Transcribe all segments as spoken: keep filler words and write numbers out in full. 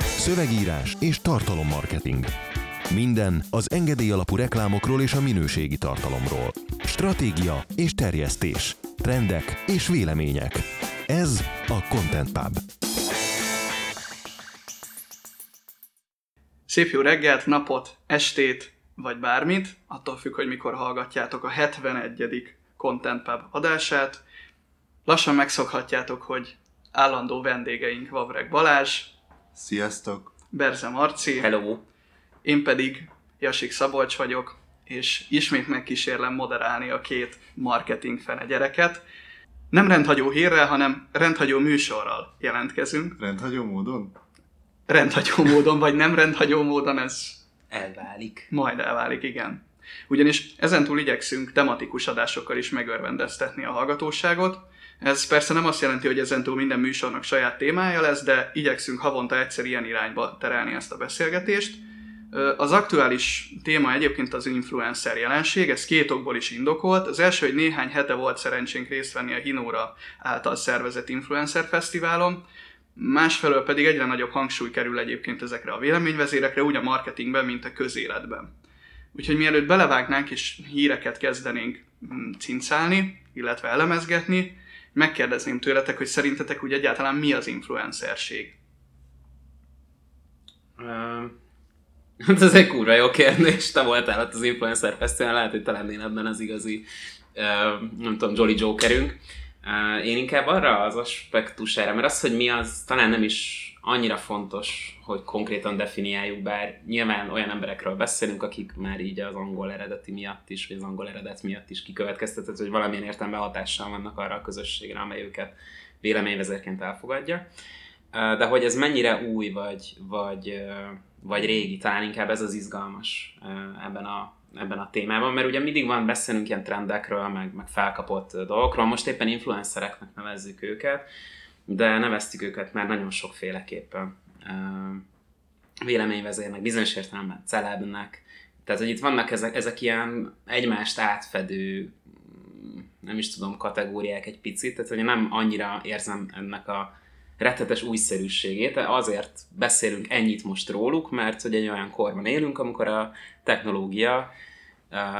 Szövegírás és tartalommarketing. Minden az engedély alapú reklámokról és a minőségi tartalomról. Stratégia és terjesztés. Trendek és vélemények. Ez a Content Pub. Szép jó reggelt, napot, estét, vagy bármit, attól függ, hogy mikor hallgatjátok a hetvenegyedik Content Pub adását. Lassan megszokhatjátok, hogy állandó vendégeink Vavrek Balázs. Sziasztok! Berze Márton. Hello! Én pedig Jasik Szabolcs vagyok, és ismét megkísérlem moderálni a két marketing fene gyereket. Nem rendhagyó hírrel, hanem rendhagyó műsorral jelentkezünk. Rendhagyó módon? Rendhagyó módon, vagy nem rendhagyó módon, ez elválik. Majd elválik, igen. Ugyanis ezentúl igyekszünk tematikus adásokkal is megörvendeztetni a hallgatóságot. Ez persze nem azt jelenti, hogy ezentúl minden műsornak saját témája lesz, de igyekszünk havonta egyszer ilyen irányba terelni ezt a beszélgetést. Az aktuális téma egyébként az influencer jelenség, ez két okból is indokolt. Az első, hogy néhány hete volt szerencsénk részt venni a Hinóra által szervezett influencer fesztiválon, másfelől pedig egyre nagyobb hangsúly kerül egyébként ezekre a véleményvezérekre, úgy a marketingben, mint a közéletben. Úgyhogy mielőtt belevágnánk és híreket kezdenénk cincálni, illetve elemezgetni, megkérdezném tőletek, hogy szerintetek úgy egyáltalán mi az influencerség? Um. Ez egy kurva jó kérdés, te voltál ott az Influencer Fesztiválon, lehet, hogy te lennél ebben az igazi, nem tudom, Jolly Jokerünk. Én inkább arra az aspektusára, mert az, hogy mi az, talán nem is annyira fontos, hogy konkrétan definiáljuk, bár nyilván olyan emberekről beszélünk, akik már így az angol eredeti miatt is, vagy az angol eredet miatt is kikövetkeztetett, hogy valamilyen értelemben hatással vannak arra a közösségre, amely őket véleményvezérként elfogadja. De hogy ez mennyire új, vagy, vagy, vagy régi, talán inkább ez az izgalmas ebben a, ebben a témában, mert ugye mindig van, beszélünk ilyen trendekről, meg, meg felkapott dolgokról, most éppen influencereknek nevezzük őket, de neveztük őket már nagyon sokféleképpen véleményvezérnek, bizonyos értelemben celebnek, tehát hogy itt vannak ezek, ezek ilyen egymást átfedő, nem is tudom, kategóriák egy picit, tehát hogy nem annyira érzem ennek a rettetes újszerűségét, azért beszélünk ennyit most róluk, mert hogy egy olyan korban élünk, amikor a technológia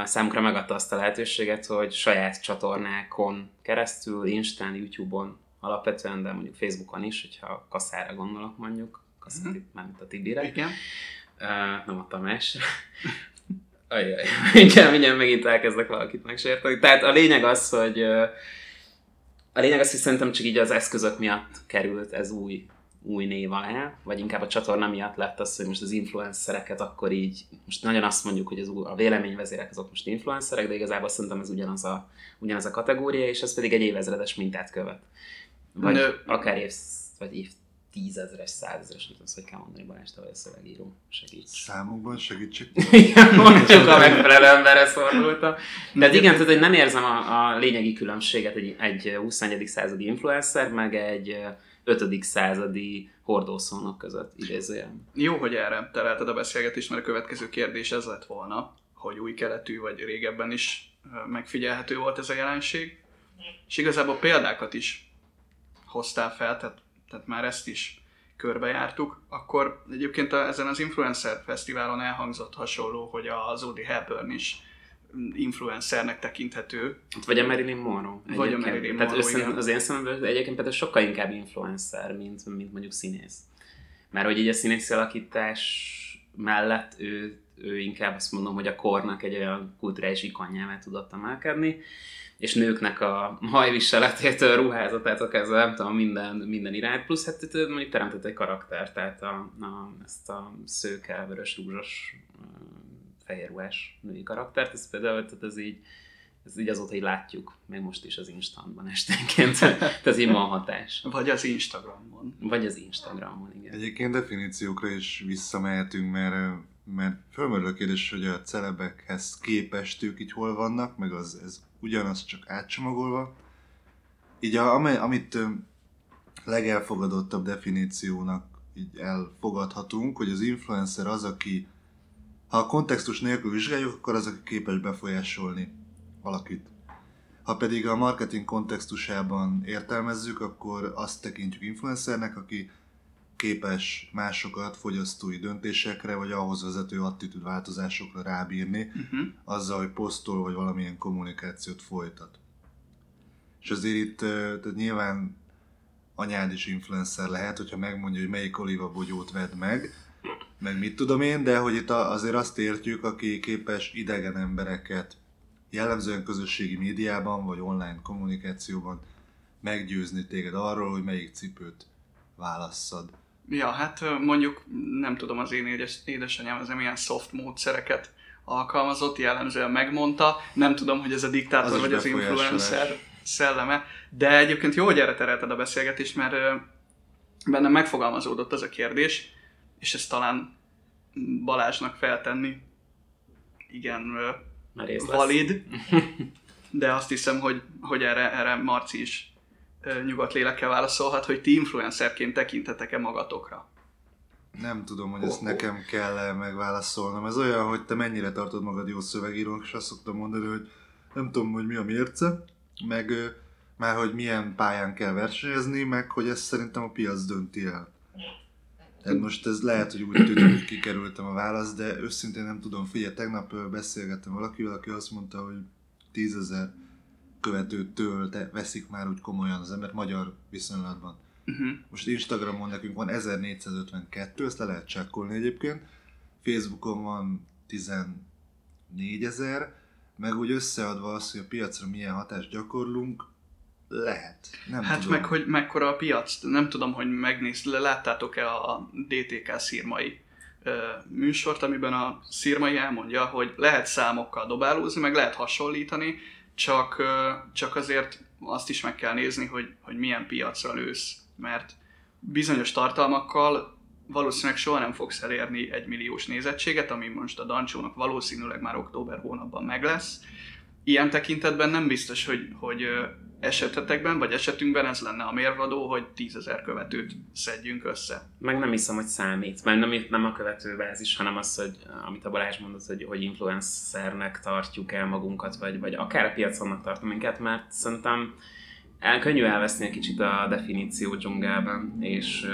számunkra megadta azt a lehetőséget, hogy saját csatornákon keresztül, Instán, YouTube-on alapvetően, de mondjuk Facebookon is, hogyha kaszára gondolok mondjuk, kaszát mm-hmm. itt már mint a Tibire, igen. Uh, nem a Tamásra. Ajjaj, mindjárt, mindjárt megint elkezdek valakit megsérteni. Tehát a lényeg az, hogy A lényeg az, hogy szerintem csak így az eszközök miatt került ez új, új név alá, vagy inkább a csatorna miatt lett az, hogy most az influencereket akkor így, most nagyon azt mondjuk, hogy az, a véleményvezérek azok most influencerek, de igazából szerintem ez ugyanaz a, ugyanaz a kategória, és ez pedig egy évezredes mintát követ. Vagy Nő. akár év, vagy év tízezres, százezres, nem tudom, hogy kell mondani, Balázs, te vagy a szövegíró, segíts. Számokban segítsek. Igen, mondjuk a megfelelő emberre szorultam. De igen, tehát hogy nem érzem a, a lényegi különbséget egy, egy huszonegyedik századi influencer, meg egy ötödik századi hordószónok között, idézőjelben. Jó, hogy erre terelted a beszélgetést, mert a következő kérdés ez lett volna, hogy új keletű vagy régebben is megfigyelhető volt ez a jelenség, és igazából példákat is hoztál fel, tehát tehát már ezt is körbejártuk, akkor egyébként a, ezen az Influencer Fesztiválon elhangzott hasonló, hogy az Audrey Hepburn is influencernek tekinthető. Vagy a Marilyn Monroe. Vagy a Marilyn Monroe, tehát igen. Az én szememben egyébként például sokkal inkább influencer, mint, mint mondjuk színész. Mert hogy így a színészi alakítás mellett ő, ő inkább azt mondom, hogy a kornak egy olyan kulturális ikonjává tudott emelkedni, és nőknek a hajviseletétől, ruházatától kezdve, nem tudom, minden, minden irányt, plusz hát mondjuk teremtett egy karakter, tehát a, a, ezt a szőke, vörös, rúzsos, fehér ruhás női karaktert, ez például, tehát ez így, ez így azóta így látjuk, még most is az Instantban esténként, tehát ez így van hatás. Vagy az Instagramon. Vagy az Instagramon, igen. Egyébként definíciókra is visszamehetünk, mert mert fölmerül a kérdés, hogy a celebekhez képest ők így hol vannak, meg az, ez ugyanaz csak átcsomagolva. Így a, amit legelfogadottabb definíciónak így elfogadhatunk, hogy az influencer az, aki, ha a kontextus nélkül vizsgáljuk, akkor az, aki képes befolyásolni valakit. Ha pedig a marketing kontextusában értelmezzük, akkor azt tekintjük influencernek, aki képes másokat fogyasztói döntésekre, vagy ahhoz vezető attitűdváltozásokra rábírni, uh-huh. azzal, hogy posztol, vagy valamilyen kommunikációt folytat. És azért itt tehát nyilván anyád is influencer lehet, hogyha megmondja, hogy melyik olívabogyót vedd meg, meg mit tudom én, de hogy itt azért azt értjük, aki képes idegen embereket jellemzően közösségi médiában, vagy online kommunikációban meggyőzni téged arról, hogy melyik cipőt válasszad. Ja, hát mondjuk nem tudom, az én édes, édesanyám az ilyen soft módszereket alkalmazott, jellemzően megmondta, nem tudom, hogy ez a diktátor az vagy az influencer szelleme, de egyébként jó, hogy erre terelted a beszélgetést, mert bennem megfogalmazódott az a kérdés, és ezt talán Balázsnak feltenni igen valid, de azt hiszem, hogy, hogy erre, erre Marci is nyugodt lélekkel válaszolhat, hogy ti influencerként tekintetek-e magatokra? Nem tudom, hogy oh, ezt oh. nekem kell megválaszolnom. Ez olyan, hogy te mennyire tartod magad jó szövegírónak, és azt szoktam mondani, hogy nem tudom, hogy mi a mérce, meg már, hogy milyen pályán kell versenyezni, meg hogy ezt szerintem a piac dönti el. Tehát most ez lehet, hogy úgy tűnik, hogy kikerültem a választ, de őszintén nem tudom. Figyelj, tegnap beszélgettem valakivel, aki azt mondta, hogy tízezer követőtől de veszik már úgy komolyan az embert magyar viszonylatban. Uh-huh. Most Instagramon nekünk van ezernégyszázötvenkettő, ezt le lehet csekkolni egyébként, Facebookon van tizennégyezer, meg úgy összeadva az, hogy a piacra milyen hatást gyakorlunk, lehet. Nem hát tudom. Meg, hogy mekkora a piac, nem tudom, hogy megnéz, láttátok-e a dé té ká szírmai műsort, amiben a szírmai elmondja, hogy lehet számokkal dobálózni, meg lehet hasonlítani, Csak, csak azért azt is meg kell nézni, hogy, hogy milyen piacra lősz, mert bizonyos tartalmakkal valószínűleg soha nem fogsz elérni egy milliós nézettséget, ami most a Dancsónak valószínűleg már október hónapban meg lesz. Ilyen tekintetben nem biztos, hogy, hogy esetetekben vagy esetünkben ez lenne a mérvadó, hogy tízezer követőt szedjünk össze. Meg nem hiszem, hogy számít, mert nem, nem a követőbázis, hanem az, hogy amit a Balázs mondott, hogy, hogy influencernek tartjuk el magunkat, vagy, vagy akár a piaconnak tartom minket, mert szerintem el, könnyű elveszni egy kicsit a definíció dzsungában, és,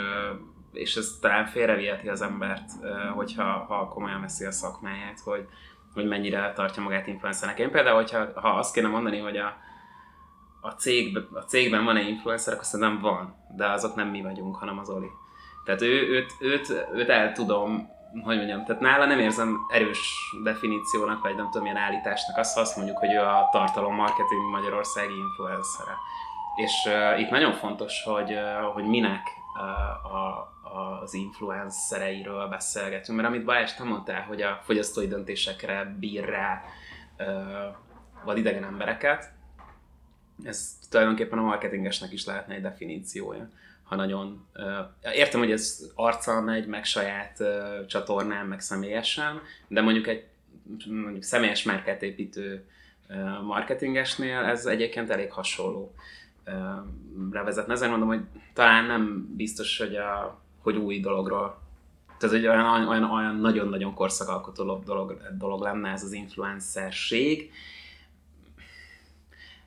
és ez talán félreviheti az embert, hogyha ha komolyan veszi a szakmáját, hogy, hogy mennyire tartja magát influencernek. Én például, hogyha, ha azt kéne mondani, hogy a A, cég, a cégben van egy influencer, akkor szerintem van, de azok nem mi vagyunk, hanem az Oli. Tehát ő, őt, őt, őt el tudom, hogy mondjam, tehát nála nem érzem erős definíciónak, vagy nem tudom, ilyen állításnak azt, azt mondjuk, hogy ő a tartalommarketing magyarországi influencere. És uh, itt nagyon fontos, hogy, uh, hogy minek uh, a, a, az influencereiről beszélgetünk, mert amit Balázs, te mondtál, hogy a fogyasztói döntésekre bír rá uh, vagy idegen embereket, ez tulajdonképpen a marketingesnek is lehetne egy definíciója, ha nagyon... Uh, értem, hogy ez arccal megy, meg saját uh, csatornán, meg személyesen, de mondjuk egy mondjuk személyes márkát építő uh, marketingesnél ez egyébként elég hasonló uh, revezetne. Ezért mondom, hogy talán nem biztos, hogy, a, hogy új dologról... Tehát, hogy olyan, olyan, olyan nagyon-nagyon korszakalkotó dolog, dolog lenne ez az influencerség.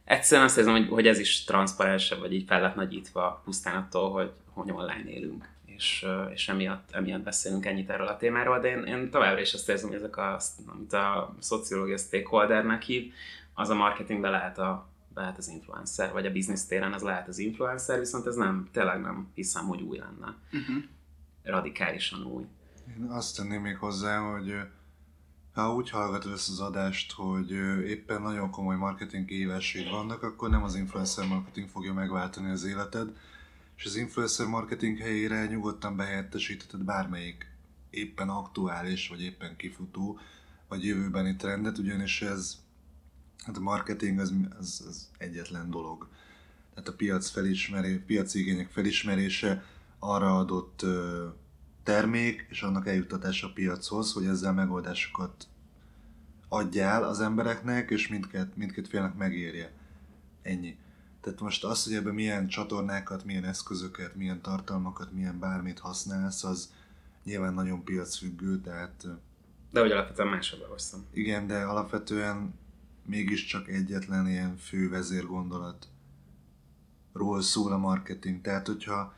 Egyszerűen azt érzem, hogy, hogy ez is transzparensebb, vagy így fel lett nagyítva pusztán attól, hogy, hogy online élünk, és, és emiatt, emiatt beszélünk ennyit erről a témáról, de én, én továbbra is azt érzem, hogy ezek a, amit a szociológia stakeholdernek hív, az a marketingben lehet, a, lehet az influencer, vagy a business téren az lehet az influencer, viszont ez nem, tényleg nem hiszem, hogy új lenne. Uh-huh. Radikálisan új. Én azt tenném még hozzá, hogy... Ha úgy hallgatod ezt az adást, hogy éppen nagyon komoly marketing kihívásaid vannak, akkor nem az influencer marketing fogja megváltani az életed, és az influencer marketing helyére nyugodtan behelyettesítheted bármelyik éppen aktuális, vagy éppen kifutó, vagy jövőbeni trendet, ugyanis ez, hát a marketing az, az, az egyetlen dolog. Tehát a piac felismeré, piaci igények felismerése, arra adott termék és annak eljuttatása a piachoz, hogy ezzel megoldásokat adjál az embereknek, és mindkét, mindkét félnek megérje. Ennyi. Tehát most az, hogy ebben milyen csatornákat, milyen eszközöket, milyen tartalmakat, milyen bármit használsz, az nyilván nagyon piacfüggő, tehát... De hogy alapvetően másodra hosszom. Igen, de alapvetően mégiscsak egyetlen ilyen fő vezérgondolatról szól a marketing. Tehát, hogyha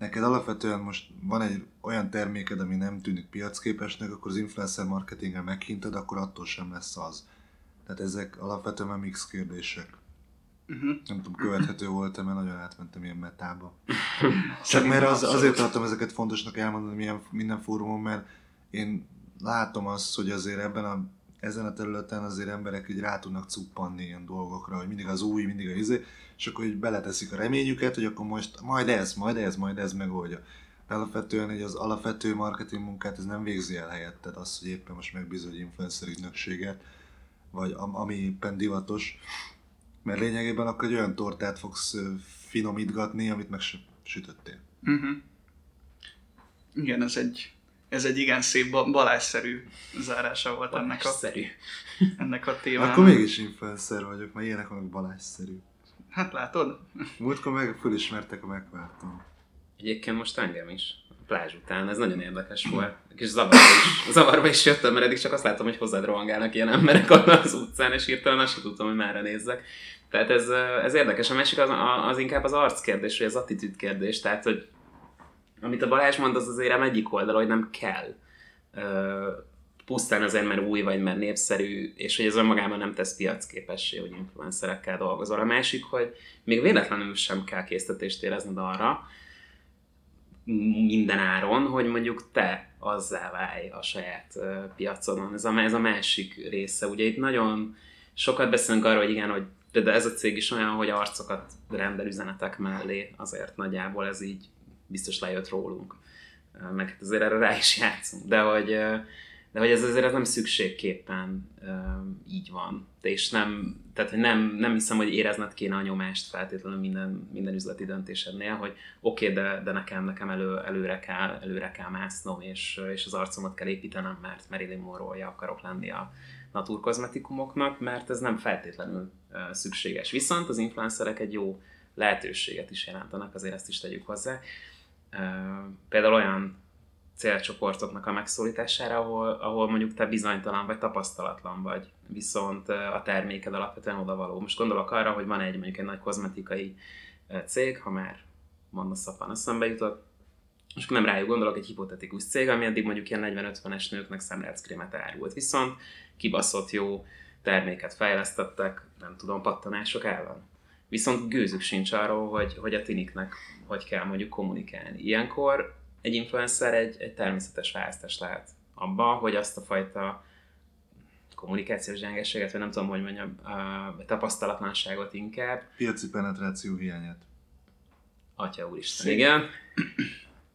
neked alapvetően most van egy olyan terméked, ami nem tűnik piacképesnek, akkor az influencer marketinggel meghinted, akkor attól sem lesz az. Tehát ezek alapvetően mix kérdések. Uh-huh. Nem tudom, követhető voltam, mert nagyon átmentem ilyen metába. Csak mert az, azért tartom ezeket fontosnak elmondani milyen, minden fórumon, mert én látom azt, hogy azért ebben a, ezen a területen azért emberek így rá tudnak cuppanni ilyen dolgokra, hogy mindig az új, mindig az izé, és akkor így beleteszik a reményüket, hogy akkor most majd ez, majd ez, majd ez megoldja. De alapvetően az alapvető marketing munkát ez nem végzi el helyetted, az, hogy éppen most megbízol egy influencer ügynökséget, vagy ami éppen divatos, mert lényegében akkor egy olyan tortát fogsz finomítgatni, amit meg sütöttél. Uh-huh. Igen, ez egy, ez egy igen szép Balázs-szerű zárása volt ennek a, ennek a témának. Akkor mégis influencer vagyok, mert ilyenek vannak Balázs-szerű. Hát látod? Múltkor meg fölismertek, megvártam. Egyébként most engem is, a plázs után, ez nagyon érdekes volt. Kis zavarba is, zavarba is jöttem, mert eddig csak azt láttam, hogy hozzád rohangálnak ilyen emberek annak az utcán, és hirtelen azt sem tudtam, hogy merre nézzek. Tehát ez, ez érdekes. A másik az, az inkább az arckérdés, vagy az attitűdkérdés. Tehát, hogy amit a Balázs mond, az azért nem egyik oldal, hogy nem kell. Pusztán azért, mert új vagy, mert népszerű, és hogy ez önmagában nem tesz piacképessé, hogy influencerekkel dolgozol. A másik, hogy még véletlenül sem kell késztetést érezned arra, minden áron, hogy mondjuk te azzá válj a saját uh, piacodon. Ez a, ez a másik része. Ugye itt nagyon sokat beszélünk arról, hogy igen, hogy de ez a cég is olyan, hogy arcokat rendel üzenetek mellé, azért nagyjából ez így biztos lejött rólunk. Uh, meg hát azért erre rá is játszunk. De hogy, uh, de hogy ez azért nem szükségképpen uh, így van. És nem, tehát nem, nem hiszem, hogy érezned kéne a nyomást feltétlenül minden, minden üzleti döntésednél, hogy oké, okay, de, de nekem, nekem elő, előre, kell, előre kell másznom, és, és az arcomat kell építenem, mert Marilyn Monroe-ja akarok lenni a naturkozmetikumoknak, mert ez nem feltétlenül uh, szükséges. Viszont az influencerek egy jó lehetőséget is jelentenek, azért ezt is tegyük hozzá. Uh, például olyan célcsoportoknak a megszólítására, ahol, ahol mondjuk te bizonytalan vagy, tapasztalatlan vagy, viszont a terméked alapvetően odavaló. Most gondolok arra, hogy van egy mondjuk egy nagy kozmetikai cég, ha már mondom szappan eszembe jutott, és nem rájuk gondolok, egy hipotetikus cég, ami eddig mondjuk ilyen negyven-ötvenes nőknek szemlélckrémet árult, viszont kibaszott jó terméket fejlesztettek, nem tudom, pattanások ellen. Viszont gőzük sincs arról, hogy, hogy a tiniknek hogy kell mondjuk kommunikálni. Ilyenkor egy influencer egy, egy természetes választás lehet abban, hogy azt a fajta kommunikációs gyengeséget, vagy nem tudom, hogy mondjam, a tapasztalatlanságot inkább. Piaci penetráció hiányát. Atya úristen, szépen. Igen.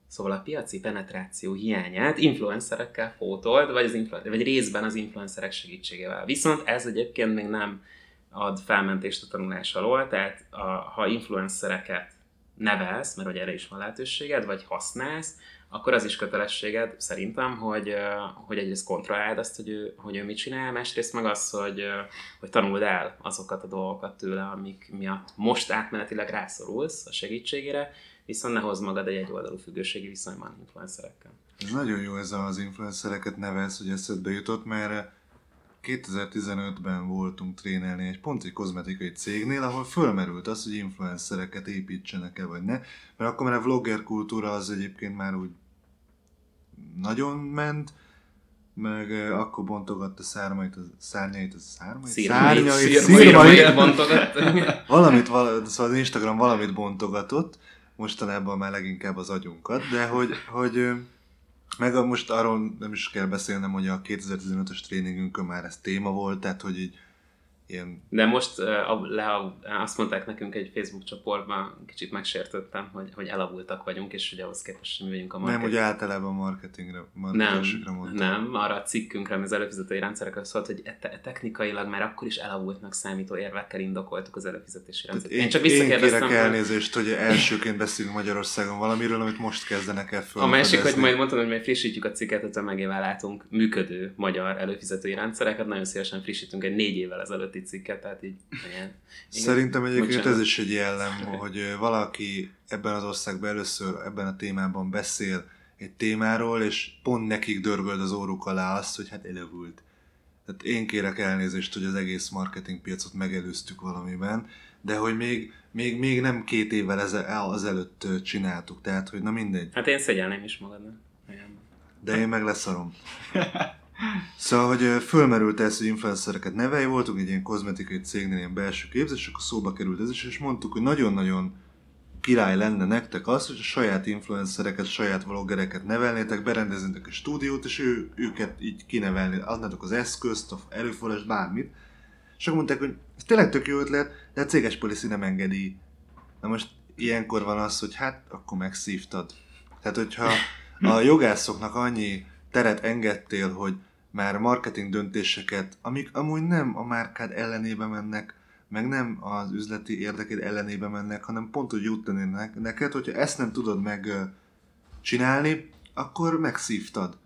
Szóval a piaci penetráció hiányát influencerekkel pótold, vagy, az influ- vagy részben az influencerek segítségével. Viszont ez egyébként még nem ad felmentést a tanulás alól, tehát a, ha influencereket nevelsz, mert hogy erre is van lehetőséged, vagy használsz, akkor az is kötelességed szerintem, hogy, hogy egyrészt kontrolláld azt, hogy ő, hogy ő mit csinál, másrészt meg az, hogy, hogy tanuld el azokat a dolgokat tőle, amik miatt most átmenetileg rászorulsz a segítségére, viszont ne hozd magad egy egyoldalú függőségi viszonyban influencerekkel. Ez nagyon jó, ez az influencereket nevelsz, hogy eszedbe jutott, mert kétezer-tizenötben voltunk trénelni egy pont egy kozmetikai cégnél, ahol fölmerült az, hogy influencereket építsenek-e vagy ne, mert akkor már a vlogger kultúra az egyébként már úgy nagyon ment, meg akkor bontogatta szármait, szárnyait, az szármait? Szírmait, szárnyait, szírmait bontogatta. Valamit, szóval az Instagram valamit bontogatott, mostanában már leginkább az agyunkat, de hogy... hogy meg a, most arról nem is kell beszélnem, hogy a kétezer-tizenötös tréningünkön már ez téma volt, tehát hogy így ilyen... De most uh, le, azt mondták nekünk egy Facebook csoportban, kicsit megsértődtem, hogy, hogy elavultak vagyunk, és ugye ahhoz képest mi vagyunk a marketing. Nem, ugye általában marketingre, marketingre mondtam. Nem, nem, arra a cikkünkre, ami az előfizetői rendszerekről szólt, hogy e- e- technikailag már akkor is elavultnak számító érvekkel indokoltuk az előfizetési rendszert. Én, én csak visszakérdeztem. Én kérek elnézést, hogy elsőként beszélünk Magyarországon valamiről, amit most kezdenek el fölfedezni. A másik, hogy majd mondtam, hogy majd frissítjük a cikket, hogy tömegével látunk működő magyar előfizetői rendszereket, nagyon szívesen frissítünk egy négy évvel ezelőtt cikket, tehát így ilyen... Szerintem egyébként ez is egy jellem, hogy valaki ebben az országban először ebben a témában beszél egy témáról, és pont nekik dörgöld az óruk alá azt, hogy hát elavult. Tehát én kérek elnézést, hogy az egész marketingpiacot megelőztük valamiben, de hogy még, még, még nem két évvel ezelőtt csináltuk, tehát hogy na mindegy. Hát én szégyellném is magadnak. De én meg leszarom. Szóval, hogy fölmerült ez, hogy influencereket nevelj, voltunk egy ilyen kozmetikai cégnél, ilyen belső képzés, akkor szóba került ez is, és mondtuk, hogy nagyon-nagyon király lenne nektek az, hogy a saját influencereket, saját vloggereket nevelnétek, berendeznétek egy stúdiót, és ő, őket így kinevelnétek, adnátok az eszközt, az erőforrást, bármit. És akkor mondták, hogy ez tényleg tök jó ötlet, de a céges policy nem engedi. Na most ilyenkor van az, hogy hát, akkor megszívtad. Tehát, hogyha a jogászoknak annyi teret engedtél, hogy már marketing döntéseket, amik amúgy nem a márkád ellenébe mennek, meg nem az üzleti érdeked ellenébe mennek, hanem pont úgy jót tennének neked, hogyha ezt nem tudod megcsinálni, akkor megszívtad.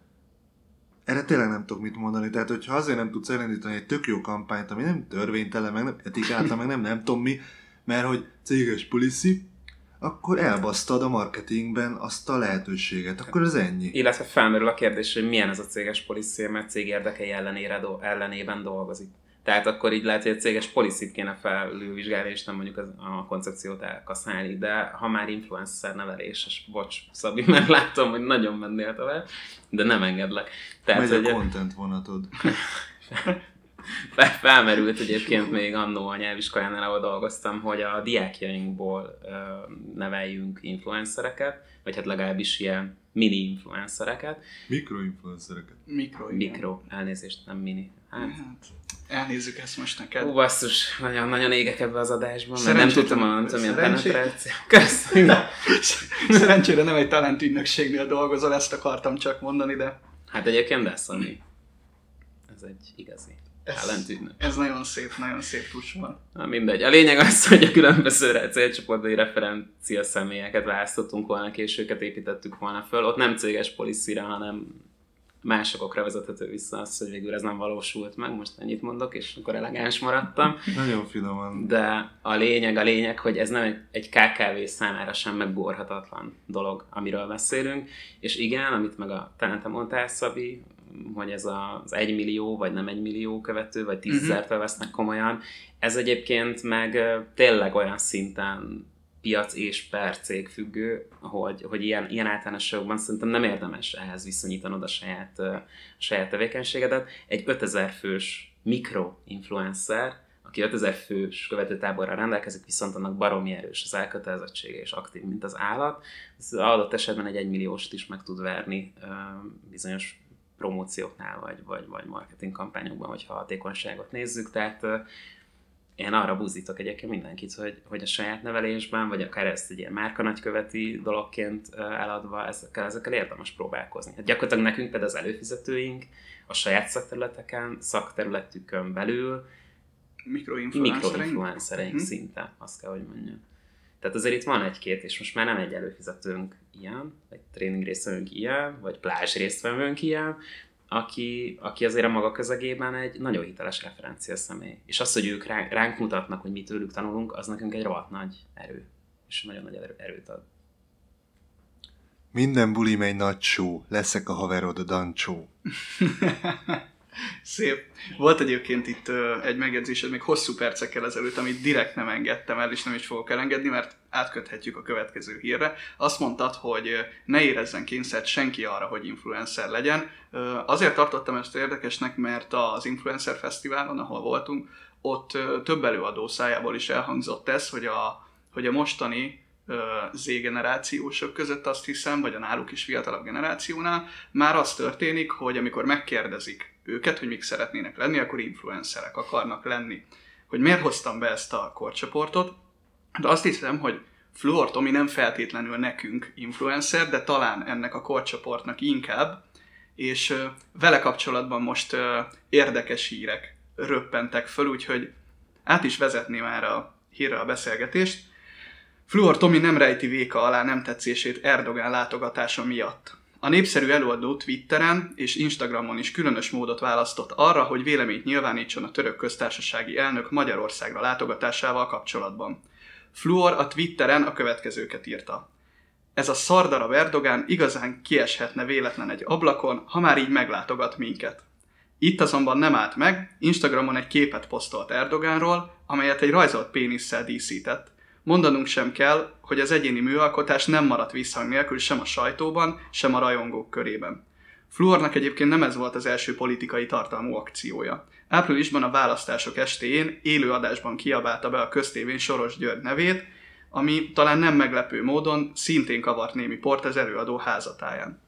Erre tényleg nem tudok mit mondani, tehát hogyha azért nem tudsz elindítani egy tök jó kampányt, ami nem törvénytelen, meg nem etikáltan, meg nem, nem tudom mi, mert hogy céges policy, akkor elbasztad a marketingben azt a lehetőséget, akkor az ennyi. Illetve felmerül a kérdés, hogy milyen ez a céges policy, mert cég érdekei ellenére, ellenében dolgozik. Tehát akkor így lehet, hogy egy céges policy-t kéne felülvizsgálni, és nem mondjuk az, a koncepciót elkaszálni, de ha már influencer nevelés, bocs, Szabi, mert látom, hogy nagyon mennél tovább, de nem engedlek. Tehát, megy a content vonatod. Felmerült egyébként még annó a nyelviskolánál, ahol dolgoztam, hogy a diákjainkból neveljünk influencereket, vagy hát legalábbis ilyen mini-influencereket. Mikroinfluencereket. Mikro, Mikro, elnézést, nem mini. Hát, hát elnézzük ezt most neked. Ó, basszus, nagyon-nagyon égek ebbe az adásban, mert nem tudtam, nem tudom, milyen penetráció. Köszönöm. Szerencsére nem egy talentügynökségnél dolgozol, ezt akartam csak mondani, de... Hát egyébként beszélni. Ez egy igazi. Ez, ez nagyon szép, nagyon szép tus van. Na mindegy. A lényeg az, hogy a különböző célcsoportbeli referencia személyeket választottunk volna, és őket építettük volna föl. Ott nem céges policy-ra, hanem másokra vezethető vissza az, hogy végül ez nem valósult meg. Most ennyit mondok, és akkor elegáns maradtam. Nagyon finoman. De a lényeg, a lényeg, hogy ez nem egy ká ká vé számára sem megborhatatlan dolog, amiről beszélünk. És igen, amit meg a te mondtál, Szabi, hogy ez az egymillió, vagy nem egymillió követő, vagy tízzertől vesznek komolyan. Ez egyébként meg tényleg olyan szinten piac és per cég függő, hogy, hogy ilyen, ilyen általánosságban szerintem nem érdemes ehhez viszonyítanod a saját, a saját tevékenységedet. Egy ötezer fős mikroinfluencer, aki ötezer fős követőtáborral rendelkezik, viszont annak baromi erős az elkötelezettsége és aktív, mint az állat. Ez adott esetben egy egymillióst is meg tud verni bizonyos promócióknál, vagy, vagy, vagy marketing kampányokban, vagy ha hatékonyságot nézzük. Tehát uh, én arra buzdítok egyébként mindenkit, hogy, hogy a saját nevelésben, vagy akár ezt egy ilyen márka nagyköveti dologként uh, eladva, ezekkel, ezekkel érdemes próbálkozni. Hát gyakorlatilag nekünk például az előfizetőink a saját szakterületeken, szakterületükön belül mikroinfluencereink uh-huh. szinte, azt kell, hogy mondjam. Tehát azért itt van egy-két, és most már nem egy előfizetőnk ilyen, egy tréning résztvevőnk ilyen, vagy plázs résztvevőnk ilyen, aki, aki azért a maga közegében egy nagyon hiteles referencia személy. És az, hogy ők ránk mutatnak, hogy mi tőlük tanulunk, az nekünk egy rohadt nagy erő. És nagyon nagy erőt ad. Minden bulim egy nagy show, leszek a haverod a dancsó. Szép. Volt egyébként itt uh, egy megjegyzésed még hosszú percekkel ezelőtt, amit direkt nem engedtem el, és nem is fogok elengedni, mert átköthetjük a következő hírre. Azt mondtad, hogy uh, ne érezzen kényszert senki arra, hogy influencer legyen. Uh, azért tartottam ezt érdekesnek, mert az Influencer Fesztiválon, ahol voltunk, ott uh, több előadó szájából is elhangzott ez, hogy a, hogy a mostani Z-generációsok között, azt hiszem, vagy a náluk is fiatalabb generációnál, már az történik, hogy amikor megkérdezik őket, hogy mik szeretnének lenni, akkor influencerek akarnak lenni. Hogy miért hoztam be ezt a korcsoportot? De azt hiszem, hogy Fluor Tomi nem feltétlenül nekünk influencer, de talán ennek a korcsoportnak inkább, és vele kapcsolatban most érdekes hírek röppentek föl, úgyhogy át is vezetném már a hírre a beszélgetést. Fluor Tomi nem rejti véka alá nem tetszését Erdoğan látogatása miatt. A népszerű előadó Twitteren és Instagramon is különös módot választott arra, hogy véleményt nyilvánítson a török köztársasági elnök Magyarországra látogatásával kapcsolatban. Fluor a Twitteren a következőket írta. Ez a szardarab Erdoğan igazán kieshetne véletlen egy ablakon, ha már így meglátogat minket. Itt azonban nem állt meg, Instagramon egy képet posztolt Erdoğanról, amelyet egy rajzolt pénisszel díszített. Mondanunk sem kell, hogy az egyéni műalkotás nem maradt visszhang nélkül sem a sajtóban, sem a rajongók körében. Fluornak egyébként nem ez volt az első politikai tartalmú akciója. Áprilisban a választások estéjén élő adásban kiabálta be a köztévén Soros György nevét, ami talán nem meglepő módon szintén kavart némi port az előadó házatáján.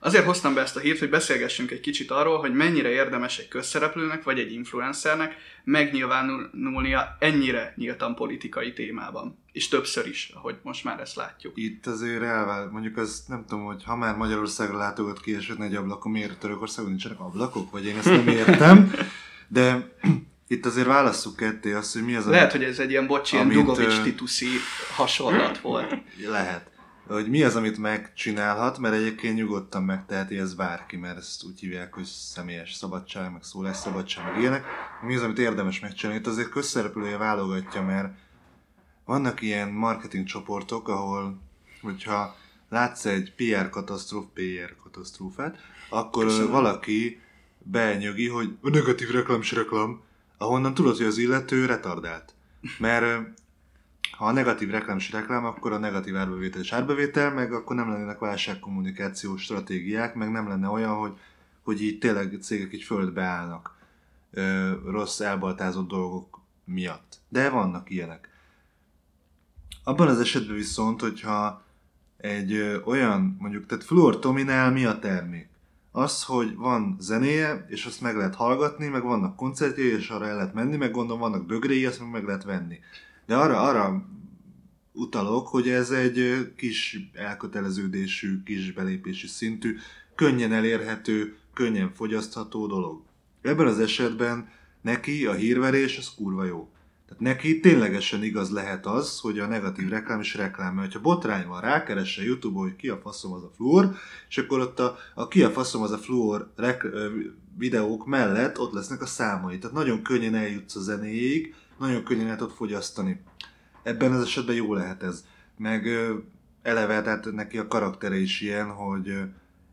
Azért hoztam be ezt a hírt, hogy beszélgessünk egy kicsit arról, hogy mennyire érdemes egy közszereplőnek vagy egy influencernek megnyilvánulnia ennyire nyíltan politikai témában. És többször is, ahogy most már ezt látjuk. Itt azért elvál, mondjuk az nem tudom, hogy ha már Magyarországra látogat ki és egy ablakon, miért Törökországon nincsenek ablakok? Vagy én ezt nem értem, de... Itt azért válasszuk ketté azt, hogy mi az... Lehet, amit, hogy ez egy ilyen bocsi, ilyen Dugovics-tituszi hasonlat volt. Lehet. Hogy mi az, amit megcsinálhat, mert egyébként nyugodtan megteheti ez bárki, mert ezt úgy hívják, hogy személyes szabadság, meg szólásszabadság, meg ilyenek. Mi az, amit érdemes megcsinálni? Itt azért közszereplője válogatja, mert vannak ilyen marketing csoportok, ahol, hogyha látsz egy pé er katasztróf, pé er katasztrófát, akkor köszönöm. Valaki benyögi, hogy negatív reklám se reklám, ahonnan tudod, hogy az illető retardált. Mert ha a negatív reklám is reklám, akkor a negatív árbevétel is árbevétel, meg akkor nem lennének válságkommunikációs stratégiák, meg nem lenne olyan, hogy, hogy így tényleg cégek így földbe állnak ö, rossz elbaltázott dolgok miatt. De vannak ilyenek. Abban az esetben viszont, hogyha egy ö, olyan, mondjuk, tehát Fluor Tominál mi a termék? Az, hogy van zenéje, és azt meg lehet hallgatni, meg vannak koncertjei, és arra el lehet menni, meg gondolom vannak bögréi, azt meg meg lehet venni. De arra, arra utalok, hogy ez egy kis elköteleződésű, kis belépési szintű, könnyen elérhető, könnyen fogyasztható dolog. Ebben az esetben neki a hírverés az kurva jó. Tehát neki ténylegesen igaz lehet az, hogy a negatív reklám is reklám, mert ha botrány van, rákeresse YouTube-on, hogy ki a faszom az a Fluor, és akkor ott a, a ki a faszom az a Fluor rek- videók mellett ott lesznek a számai. Tehát nagyon könnyen eljutsz a zenéig, nagyon könnyen el tudod fogyasztani. Ebben az esetben jó lehet ez. Meg eleve, tehát neki a karaktere is ilyen, hogy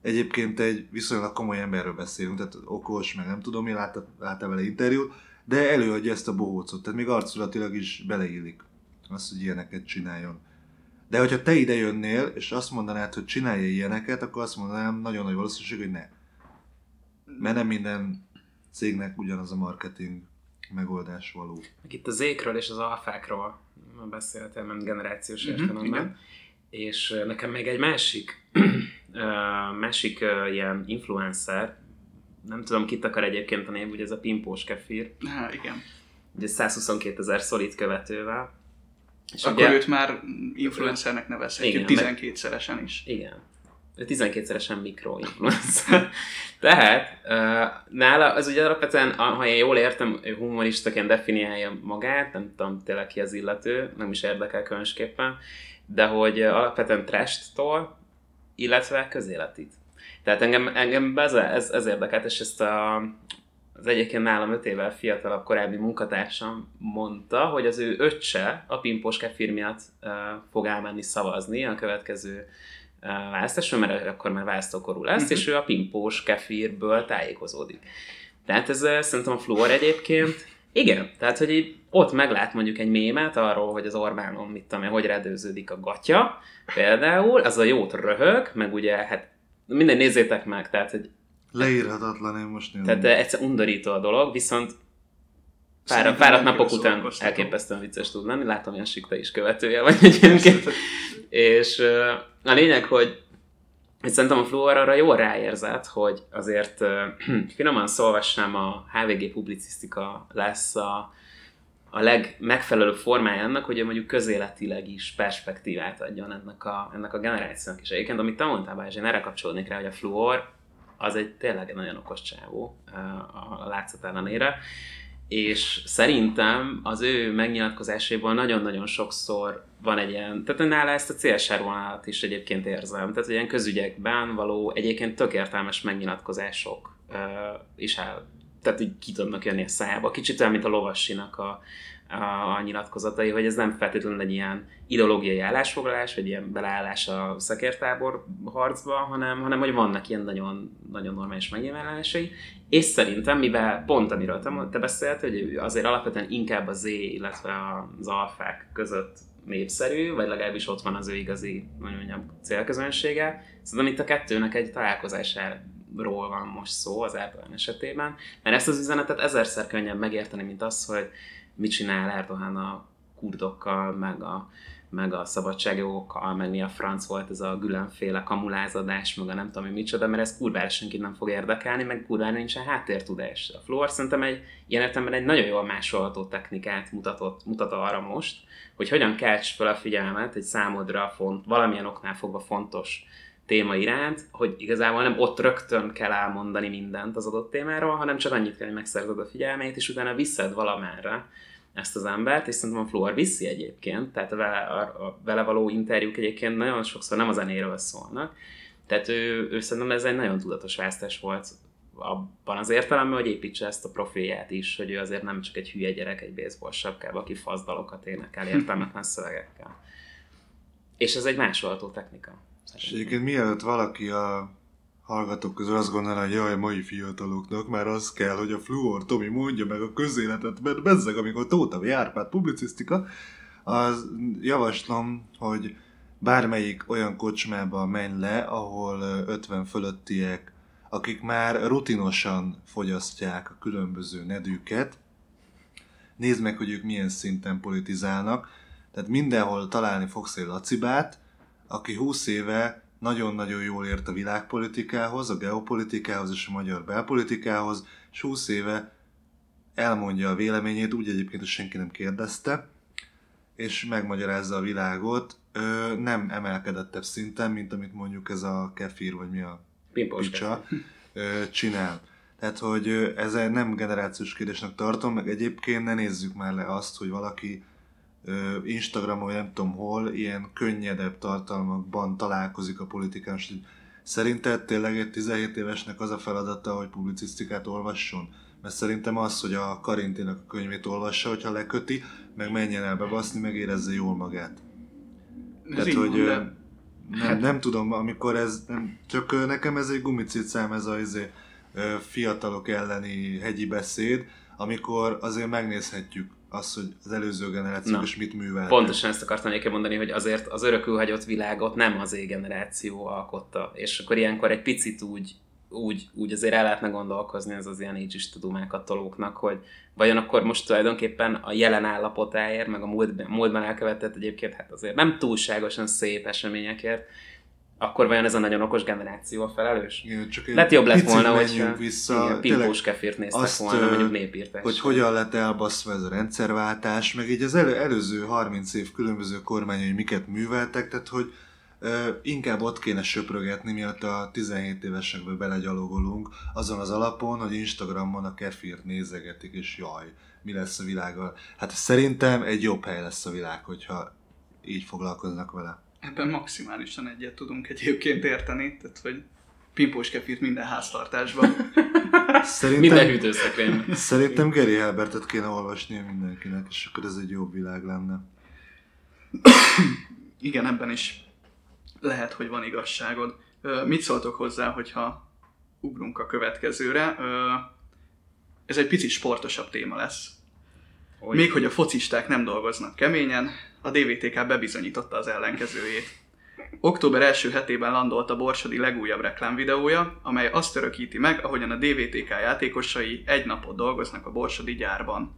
egyébként egy viszonylag komoly emberről beszélünk, tehát okos, meg nem tudom, én láttam, láttam vele interjút, de előadja ezt a bohócot, tehát még arculatilag is beleillik azt, hogy ilyeneket csináljon. De hogyha te ide jönnél, és azt mondanád, hogy csinálj ilyeneket, akkor azt mondanám, nagyon nagy valószínűség, hogy ne. Mert nem minden cégnek ugyanaz a marketing megoldás való. Itt a Z-kről és az alfákról beszéltem, nem generációs értelemben. Mm-hmm, és nekem még egy másik, másik ilyen influencer, nem tudom, kit akar egyébként a név, ugye ez a Pimpós Kefir. Há, igen. Ugye százhuszonkétezer szolid követővel. És akkor ugye, őt már influencernek nevezhetjük, tizenkétszeresen is. Igen. tizenkétszeresen mikroinfluencer. Tehát nála az ugye alapvetően, ha én jól értem, humoristaként definiálja magát, nem tudom tényleg ki az illető, nem is érdekel különösképpen, de hogy alapvetően trashtól, illetve közéletit. Tehát engem, engem ez, ez, ez érdekelt, és ezt a, az egyébként nálam öt évvel fiatalabb korábbi munkatársam mondta, hogy az ő öccse a Pimpós Kefir miatt uh, fog elmenni szavazni a következő uh, választáson, mert akkor már választókorú lesz, uh-huh. És ő a Pimpós Kefirből tájékozódik. Tehát ez uh, szerintem a Fluor egyébként. Igen, tehát hogy így ott meglát mondjuk egy mémet arról, hogy az Orbánon mit tudom én, hogy redőződik a gatya, például, az a jót röhög, meg ugye hát minden nézzétek meg, tehát egy... Leírhatatlan, én most nem. Tehát egyszer undorító a dolog, viszont pár, párat napok után elképesztően vicces tud lenni, látom, hogy a Sikta is követője vagy egyébként. És a lényeg, hogy szerintem a Fluor arra jól ráérzett, hogy azért finoman szólva sem a há vé gé publicisztika lesz a, a legmegfelelőbb formája annak, hogy mondjuk közéletileg is perspektívát adjon ennek a, ennek a generációnak is. Egyébként, amit te mondtál, Bázs, én erre kapcsolódnék rá, hogy a Fluor az egy tényleg nagyon okos csávó a látszat ellenére, és szerintem az ő megnyilatkozásaiból nagyon-nagyon sokszor van egy ilyen, tehát nála ezt a cé es er vonalat is egyébként érzem, tehát ilyen közügyekben való egyébként tök értelmes megnyilatkozások is áll. Tehát így ki tudnak jönni a szájába. Kicsit olyan, mint a Lovasinak a, a nyilatkozatai, hogy ez nem feltétlenül egy ilyen ideológiai állásfoglalás, vagy ilyen beleállás a szekértábor harcba, hanem, hanem hogy vannak ilyen nagyon, nagyon normális megnyilvánulásai. És szerintem, mivel pont amiről te, te beszélt, hogy azért alapvetően inkább a Z, illetve az alfák között népszerű, vagy legalábbis ott van az ő igazi, mondjam, célközönsége. Szerintem itt a kettőnek egy találkozásáról van most szó az Erdoğan esetében, mert ezt az üzenetet ezerszer könnyebb megérteni, mint az, hogy mit csinál Erdoğan a kurdokkal, meg a, meg a szabadságjogokkal, meg mi a franc volt ez a Gülen-féle kamulázadás, meg a nem tudom, hogy micsoda, mert ez kurvára senkit nem fog érdekelni, meg kurvára nincsen háttértudás. A Fluor szerintem egy, ilyen értelemben egy nagyon jól másolható technikát mutatott, mutat arra most, hogy hogyan kelts fel a figyelmet egy számodra font, valamilyen oknál fogva fontos téma iránt, hogy igazából nem ott rögtön kell elmondani mindent az adott témáról, hanem csak annyit kell, hogy megszerzed a figyelmét, és utána visszed valamerre ezt az embert, és szerintem a Fluor viszi egyébként, tehát a vele, a, a vele való interjúk egyébként nagyon sokszor nem a zenéről szólnak, tehát ő, ő szerintem ez egy nagyon tudatos választás volt abban az értelemben, hogy építse ezt a profilját is, hogy ő azért nem csak egy hülye gyerek egy baseball sapkában, aki faszdalokat énekel értelmetlen szövegekkel. És ez egy másolható technika. És egyébként mielőtt valaki a hallgatók közül azt gondolja, hogy jaj, mai fiataloknak már az kell, hogy a Fluor Tomi mondja meg a közéletet, mert bezzeg, amikor Tóthavi Árpád publicisztika, az javaslom, hogy bármelyik olyan kocsmába menj le, ahol ötven fölöttiek, akik már rutinosan fogyasztják a különböző nedűket, nézd meg, hogy ők milyen szinten politizálnak, tehát mindenhol találni fogsz egy lacibát, aki húsz éve nagyon-nagyon jól ért a világpolitikához, a geopolitikához és a magyar belpolitikához, és húsz éve elmondja a véleményét, úgy egyébként, hogy senki nem kérdezte, és megmagyarázza a világot, ö, nem emelkedettebb szinten, mint amit mondjuk ez a kefir, vagy mi a Pimpós picsa ö, csinál. Tehát, hogy ez nem generációs kérdésnek tartom, meg egyébként ne nézzük már le azt, hogy valaki Instagramon, vagy nem tudom hol, ilyen könnyedebb tartalmakban találkozik a politikán. Szerinted tényleg egy tizenhét évesnek az a feladata, hogy publicisztikát olvasson? Mert szerintem az, hogy a Karintinak a könyvét olvassa, hogyha leköti, meg menjen el bebaszni, meg érezze jól magát. Tehát, hogy nem, nem, nem tudom, amikor ez, nem, csak nekem ez egy gumicicám, ez az izé, fiatalok elleni hegyi beszéd, amikor azért megnézhetjük az, hogy az előző generációk is mit műveltek. Pontosan ezt akartam egyébként mondani, hogy azért az örökülhagyott világot nem az égeneráció alkotta, és akkor ilyenkor egy picit úgy, úgy, úgy azért el lehetne gondolkozni az az ilyen ageista dumákat tolóknak, hogy vajon akkor most tulajdonképpen a jelen állapotáért, meg a múltban, múltban elkövetett egyébként hát azért nem túlságosan szép eseményekért, akkor vajon ez a nagyon okos generáció a felelős? Igen, csak lett jobb lett volna, hogyha vissza, Pimpós Kefirt néztek azt, volna, mondjuk népírtás. Hogy hogyan lett elbaszva ez a rendszerváltás, meg így az elő, előző harminc év különböző kormányai miket műveltek, tehát hogy ö, inkább ott kéne söprögetni, mielőtt a tizenhét évesekből belegyalogolunk, azon az alapon, hogy Instagramon a kefirt nézegetik, és jaj, mi lesz a világgal. Hát szerintem egy jobb hely lesz a világ, hogyha így foglalkoznak vele. Ebben maximálisan egyet tudunk egyébként érteni, tehát hogy Pimpós Kefirt minden háztartásban. Minden hűtőszekrényben. Szerintem Geri Albertet kéne olvasnia mindenkinek, és akkor ez egy jobb világ lenne. Igen, ebben is lehet, hogy van igazságod. Mit szóltok hozzá, hogyha ugrunk a következőre? Ez egy picit sportosabb téma lesz. Olyan. Még hogy a focisták nem dolgoznak keményen, a dé vé té ká bebizonyította az ellenkezőjét. Október első hetében landolt a Borsodi legújabb reklámvideója, amely azt örökíti meg, ahogyan a dé vé té ká játékosai egy napot dolgoznak a borsodi gyárban.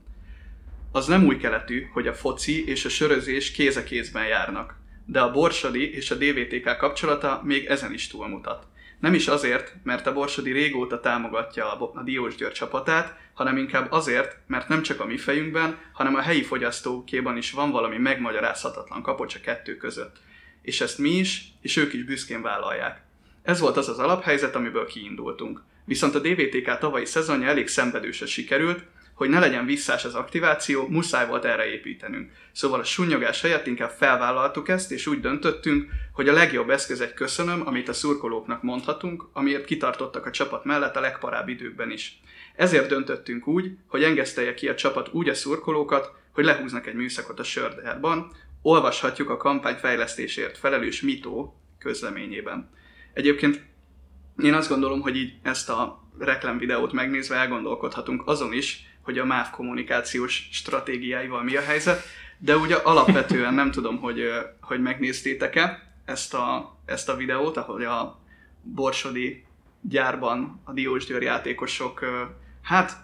Az nem új keletű, hogy a foci és a sörözés kéz a kézben járnak, de a Borsodi és a dé vé té ká kapcsolata még ezen is túlmutat. Nem is azért, mert a Borsodi régóta támogatja a Diós György csapatát, hanem inkább azért, mert nem csak a mi fejünkben, hanem a helyi fogyasztókéban is van valami megmagyarázhatatlan kapocs a kettő között. És ezt mi is, és ők is büszkén vállalják. Ez volt az az alaphelyzet, amiből kiindultunk. Viszont a dé vé té ká tavalyi szezonja elég szenvedősen sikerült, hogy ne legyen visszás az aktiváció, muszáj volt erre építenünk. Szóval a sunnyogás helyett inkább felvállaltuk ezt, és úgy döntöttünk, hogy a legjobb eszköz egy köszönöm, amit a szurkolóknak mondhatunk, amiért kitartottak a csapat mellett a legparább időkben is. Ezért döntöttünk úgy, hogy engesztelje ki a csapat úgy a szurkolókat, hogy lehúznak egy műszakot a Sördárban, olvashatjuk a kampányfejlesztésért felelős Mitó közleményében. Egyébként én azt gondolom, hogy így ezt a reklámvideót megnézve elgondolkodhatunk azon is, hogy a MÁV kommunikációs stratégiáival mi a helyzet, de ugye alapvetően nem tudom, hogy, hogy megnéztétek-e ezt a, ezt a videót, ahol a Borsodi gyárban a diósgyőri játékosok hát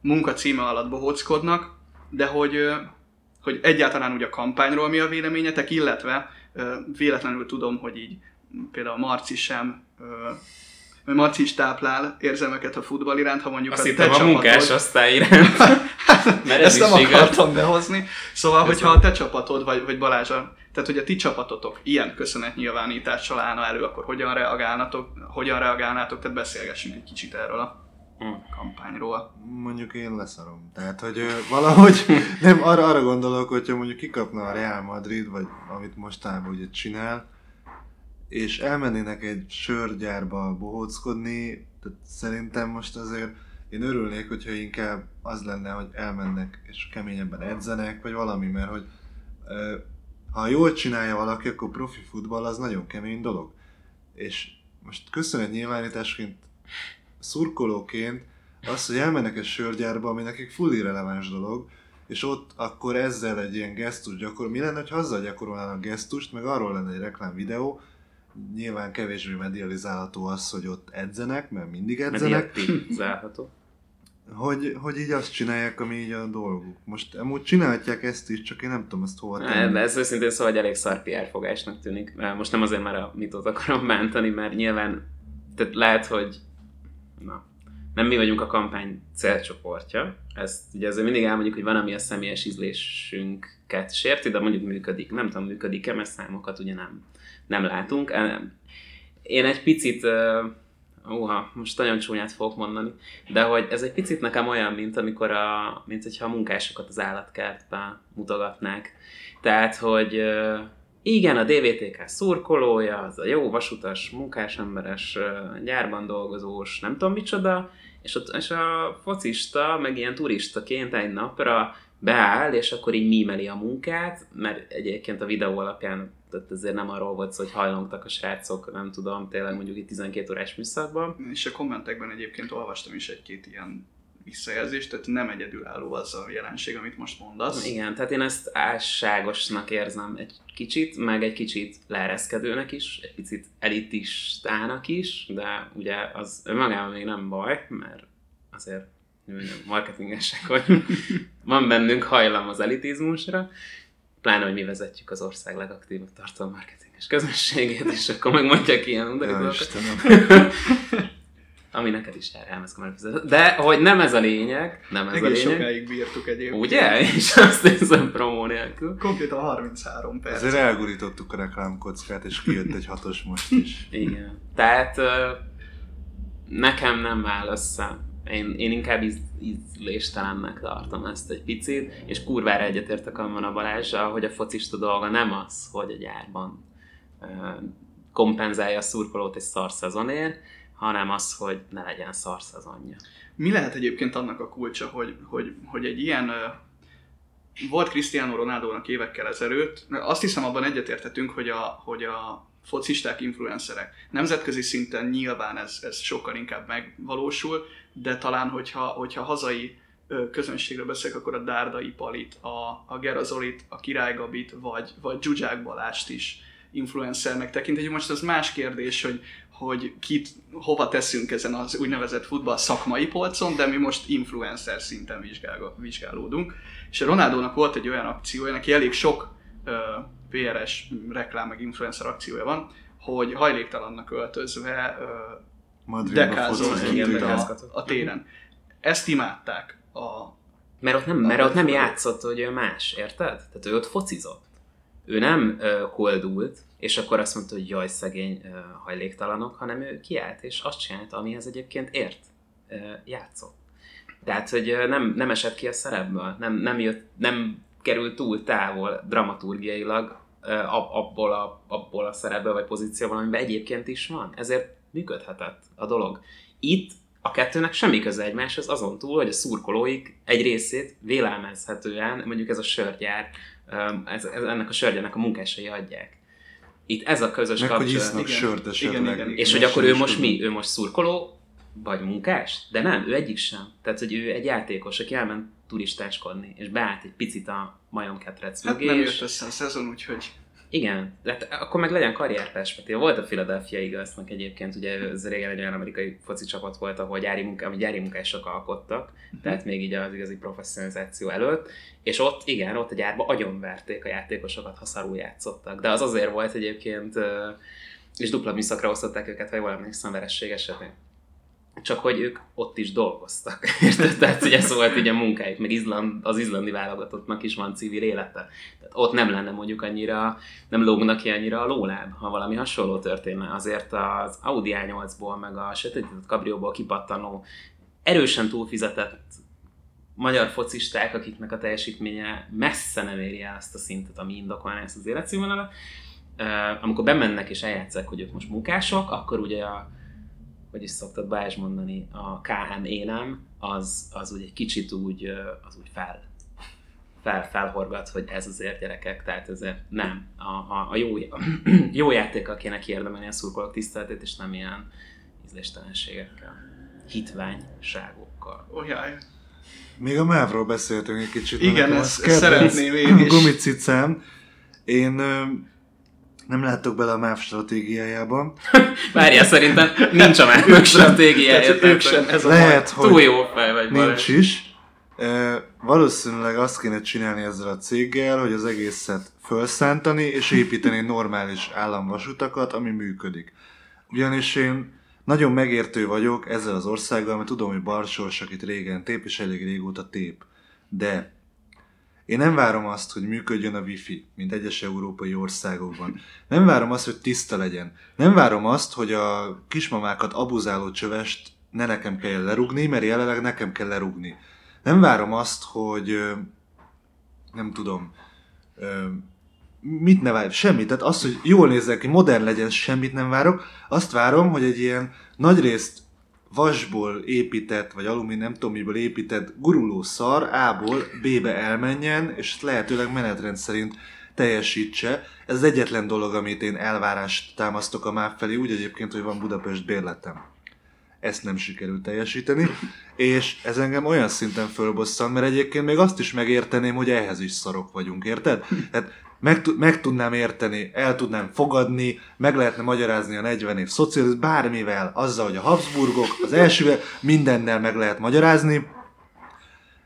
munka címe alatt bohóckodnak, de hogy, hogy egyáltalán ugye a kampányról mi a véleményetek, illetve véletlenül tudom, hogy így például Marci sem, Marci is táplál érzelmeket a futball iránt, ha mondjuk azt a te a csapatod... a munkás aztán iránt. hát, ezt nem akartam igaz. behozni. Szóval, hogyha a te csapatod, vagy, vagy Balázs, tehát hogy a ti csapatotok ilyen köszönetnyilvánítással állna elő, akkor hogyan reagálnátok, hogyan reagálnátok, tehát beszélgessünk egy kicsit erről a kampányról. Mondjuk én leszarom. Tehát, hogy valahogy nem arra, arra gondolok, hogyha mondjuk kikapna a Real Madrid, vagy amit mostában ugye csinál, és elmennének egy sörgyárba bohóckodni, tehát szerintem most azért én örülnék, hogyha inkább az lenne, hogy elmennek és keményebben edzenek, vagy valami, mert hogy ha jól csinálja valaki, akkor profi futball az nagyon kemény dolog. És most köszönetnyilvánításként, szurkolóként az, hogy elmennek egy sörgyárba, ami nekik full irreleváns dolog, és ott akkor ezzel egy ilyen gesztus gyakor, mi lenne, hogy hazzal gyakorolnának gesztust, meg arról lenne egy reklámvideó. Nyilván kevésbé medializálható az, hogy ott edzenek, mert mindig edzenek. Medializálható. Hogy, hogy így azt csinálják, ami így a dolguk. Most amúgy csinálhatják ezt is, csak én nem tudom ezt hova tenni. De ez őszintén szóval elég szar pé er fogásnak tűnik. Most nem azért már a Mitót akarom bántani, mert nyilván tehát lehet, hogy na, nem mi vagyunk a kampány célcsoportja. Ezt ugye azért mindig elmondjuk, hogy van, ami a személyes ízlésünket sérti, de mondjuk működik. Nem tudom, működik-e, mert számokat ugye nem. Nem látunk. Én egy picit, uha, most nagyon csúnyát fogok mondani, de hogy ez egy picit nekem olyan, mint amikor a, mint hogyha a munkásokat az állatkertbe mutogatnák. Tehát, hogy igen, a dé vé té ká szurkolója, az a jó vasutas, munkásemberes, gyárban dolgozós, nem tudom micsoda, és a, és a focista, meg ilyen turistaként egy napra beáll, és akkor így mímeli a munkát, mert egyébként a videó alapján tehát ezért nem arról volt szó, hogy hajlongtak a srácok, nem tudom, tényleg mondjuk itt tizenkét órás műszakban. És a kommentekben egyébként olvastam is egy-két ilyen visszajelzést, tehát nem egyedülálló az a jelenség, amit most mondasz. Igen, tehát én ezt álságosnak érzem egy kicsit, meg egy kicsit leereszkedőnek is, egy picit elitistának is, de ugye az önmagában még nem baj, mert azért marketingesek vagyunk, van bennünk hajlam az elitizmusra, pláne, hogy mi vezetjük az ország legaktívabb tartalom marketinges közönségét, és akkor megmondják ilyen undari dolgokat. Ami neked is jár elmezköm. De hogy nem ez a lényeg, nem ez Egész a lényeg. Egész sokáig bírtuk egyébként. Ugye? És azt nézem promó nélkül. Konkrétan harminchárom perc. Ezért elgurítottuk a reklámkockát, és kijött egy hatos most is. Igen. Tehát nekem nem áll össze. Én, én inkább íz, ízléstelennek tartom ezt egy picit, és kurvára egyetértek abban a Balázssal, hogy a focista dolga nem az, hogy a gyárban ö, kompenzálja a szurkolót egy szar szezonért, hanem az, hogy ne legyen szar szezonja. Mi lehet egyébként annak a kulcsa, hogy, hogy, hogy egy ilyen... Ö, volt Cristiano Ronaldónak évekkel ezelőtt, azt hiszem abban egyetértettünk, hogy a... Hogy a focisták, influencerek. Nemzetközi szinten nyilván ez, ez sokkal inkább megvalósul, de talán, hogyha, hogyha hazai közönségről beszélek, akkor a Dárdai Palit, a, a Gerazolit, a Kiráygabit, vagy, vagy Dzsuzsák Balást is influencernek tekintjük. Most az más kérdés, hogy, hogy kit, hova teszünk ezen az úgynevezett futball szakmai polcon, de mi most influencer szinten vizsgál, vizsgálódunk. És a Ronaldónak volt egy olyan akciója, neki elég sok pé er es reklám meg influencer akciója van, hogy hajléktalannak öltözve dekázott ki a, a téren. Ezt imádták. A, mert ott nem, mert ott nem játszott, hogy ő más, érted? Tehát ő ott focizott. Ő nem ö, koldult, és akkor azt mondta, hogy jaj, szegény ö, hajléktalanok, hanem ő kiállt, és azt csinált, amihez egyébként ért, ö, játszott. Tehát, hogy nem, nem esett ki a szerepből, nem, nem jött, nem került túl távol dramaturgiailag abból a, abból a szerepből vagy pozícióban, amiben egyébként is van. Ezért működhetett a dolog. Itt A kettőnek semmi köze egymáshoz, azon túl, hogy a szurkolóik egy részét vélelmezhetően, mondjuk ez a sörgyár, ez, ez, ennek a sörgyárnak a munkásai adják. Itt ez a közös meg, kapcsolat. Meg hogy isznak sört esetleg. Igen, igen, igen. És hogy akkor ő most mi? Ő most szurkoló? Vagy munkás? De nem, ő egyik sem. Tehát, hogy ő egy játékos, aki elment turistáskodni, és beállt egy picit a majomketrec mögé. Hát nem jött össze a szezon, úgyhogy... Igen, hát akkor meg legyen karrierperspektíva. Volt a Philadelphia Eaglesnek egyébként, ugye ez régen egy olyan amerikai foci csapat volt, ahol gyári, munká, gyári munkások alkottak, uh-huh. tehát még így az igazi professzionalizáció előtt, és ott igen, ott a gyárba agyonverték a játékosokat, ha szarul játszottak. De az azért volt egyébként, és dupla műszakra osztották őket, vagy valamelyik szanveresség esetén. Csak hogy ők ott is dolgoztak. Tehát ugye szóval így a munkájuk, meg Izland, az izlandi válogatottnak is van civil élete. Tehát ott nem lenne mondjuk annyira, nem lógnak ki annyira a lóláb, ha valami hasonló történne. Azért az Audi á nyolcból, meg a sötétített kabrióból kipattanó, erősen túlfizetett magyar focisták, akiknek a teljesítménye messze nem éri el azt a szintet, ami indokolná ezt az életszínvonalat. Amikor bemennek és eljátszák, hogy ők most munkások, akkor ugye a hogy is szoktad Balázs mondani, a ká há em élem, az, az úgy egy kicsit úgy, az úgy fel, fel, felhorgat, hogy ez azért gyerekek, tehát ezért nem. A, a, a jó, jó játékkal kéne kiérdemelni a szurkolók tiszteletét, és nem ilyen ízléstelenségekkel, hitványságokkal. Oh, jaj. Még a MÁV-ról beszéltünk egy kicsit. Igen, ezt szeretném én is. Gumicicám. Én... Nem láttok bele a MÁV stratégiájában. Várjál, szerintem nincs a MÁV stratégiája. Lehet, hogy túl jó fej vagy nincs valami. Is. E, valószínűleg azt kéne csinálni ezzel a céggel, hogy az egészet fölszántani és építeni normális államvasutakat, ami működik. Ugyanis én nagyon megértő vagyok ezzel az országgal, mert tudom, hogy Barsos, akit régen tép, és elég régóta tép. De... Én nem várom azt, hogy működjön a wifi, mint egyes európai országokban. Nem várom azt, hogy tiszta legyen. Nem várom azt, hogy a kismamákat abuzáló csövest ne nekem kell lerugni, mert jelenleg nekem kell lerugni. Nem várom azt, hogy nem tudom, mit ne várjam, semmit. Tehát azt, hogy jól nézzen ki, modern legyen, semmit nem várok. Azt várom, hogy egy ilyen nagyrészt vasból épített, vagy alumín nem tudom miből épített guruló szar A-ból B-be elmenjen, és lehetőleg menetrend szerint teljesítse. Ez az egyetlen dolog, amit én elvárást támasztok a MÁV felé, úgy egyébként, hogy van Budapest bérletem. Ezt nem sikerült teljesíteni, és ez engem olyan szinten fölbosszan, mert egyébként még azt is megérteném, hogy ehhez is szarok vagyunk, érted? Tehát meg, meg tudnám érteni, el tudnám fogadni, meg lehetne magyarázni a negyven év szocializmus, bármivel, azzal, hogy a Habsburgok, az elsővel, mindennel meg lehet magyarázni,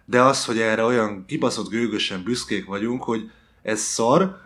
de az, hogy erre olyan kibaszott gőgösen büszkék vagyunk, hogy ez szar,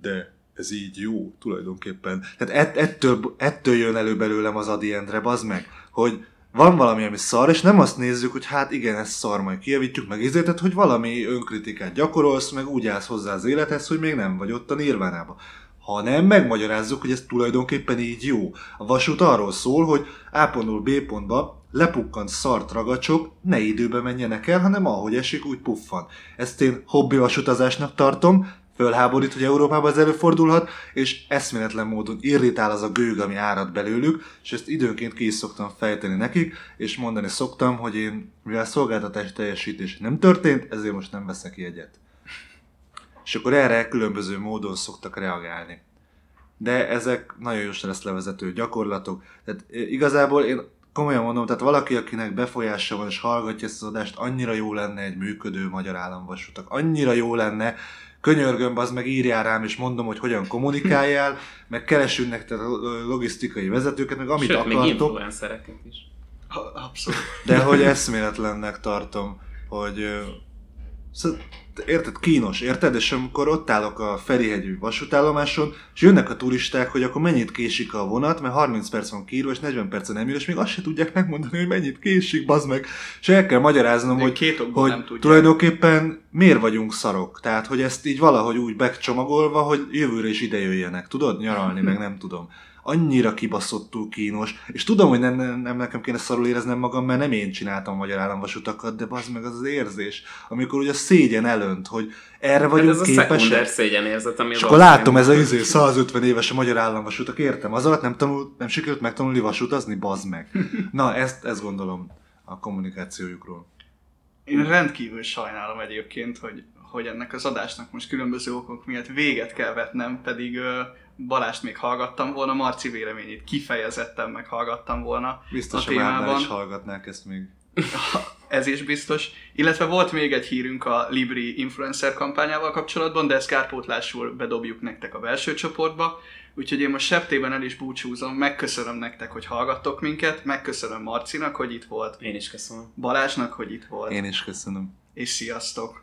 de ez így jó tulajdonképpen. Tehát ett, ettől, ettől jön elő belőlem az Ady Endre, bazd meg, hogy van valami, ami szar, és nem azt nézzük, hogy hát igen, ez szar, majd kijavítjuk, meg ízét, tehát hogy valami önkritikát gyakorolsz, meg úgy állsz hozzá az élethez, hogy még nem vagy ott a nirvánába. Hanem megmagyarázzuk, hogy ez tulajdonképpen így jó. A vasút arról szól, hogy A pontból B pontba lepukkant szart ragacsok ne időbe menjenek el, hanem ahogy esik, úgy puffan. Ezt én hobbi vasutazásnak tartom, fölháborít, hogy Európában ez előfordulhat, és eszméletlen módon irritál az a gőg, ami árad belőlük, és ezt időnként ki is szoktam fejteni nekik, és mondani szoktam, hogy én, mivel szolgáltatás teljesítés nem történt, ezért most nem veszek jegyet. És akkor erre különböző módon szoktak reagálni. De ezek nagyon jó stresszlevezető gyakorlatok. Tehát igazából én komolyan mondom, tehát valaki, akinek befolyása van és hallgatja ezt az adást, annyira jó lenne egy működő magyar államvasutak. Annyira jó lenne, könyörgöm, az meg írjál rám, és mondom, hogy hogyan kommunikáljál, meg keresünk nektek logisztikai vezetőket, meg amit sőt, akartok. Sőt, még influencereket is. Abszolút. De hogy eszméletlennek tartom, hogy... Szóval, érted, kínos, érted? És amikor ott állok a Ferihegyű vasútállomáson, és jönnek a turisták, hogy akkor mennyit késik a vonat, mert harminc perc van kiírva, és negyven perc nem jön, és még azt se tudják megmondani, hogy mennyit késik, bazd meg. És el kell magyaráznom, még hogy, hogy tulajdonképpen miért vagyunk szarok. Tehát, hogy ezt így valahogy úgy becsomagolva, hogy jövőre is ide jöjjenek, tudod? Nyaralni, meg nem tudom. annyira kibaszottul kínos, és tudom, hogy nem, nem, nem nekem kéne szarul éreznem magam, mert nem én csináltam a magyar államvasutakat, de bazd meg az az érzés, amikor ugye a szégyen elönt, hogy erre vagyunk képesek. Ez a szekunder szégyen érzet, ami és akkor látom, ez a izé, százötven éves a magyar államvasutak, értem, az alatt nem, tanult, nem sikerült megtanulni vasutazni, bazd meg. Na, ezt, ezt gondolom a kommunikációjukról. Én rendkívül sajnálom egyébként, hogy, hogy ennek az adásnak most különböző okok miatt véget kell vetnem, pedig Balást még hallgattam volna, Marci véleményét kifejezetten meghallgattam volna. Biztos a témában is hallgatnák ezt még. Ez is biztos. Illetve volt még egy hírünk a Libri influencer kampányával kapcsolatban, de ezt kárpótlásul bedobjuk nektek a belső csoportba. Úgyhogy én most septében el is búcsúzom, megköszönöm nektek, hogy hallgattok minket, megköszönöm Marcinak, hogy itt volt. Én is köszönöm. Balázsnak, hogy itt volt. Én is köszönöm. És sziasztok!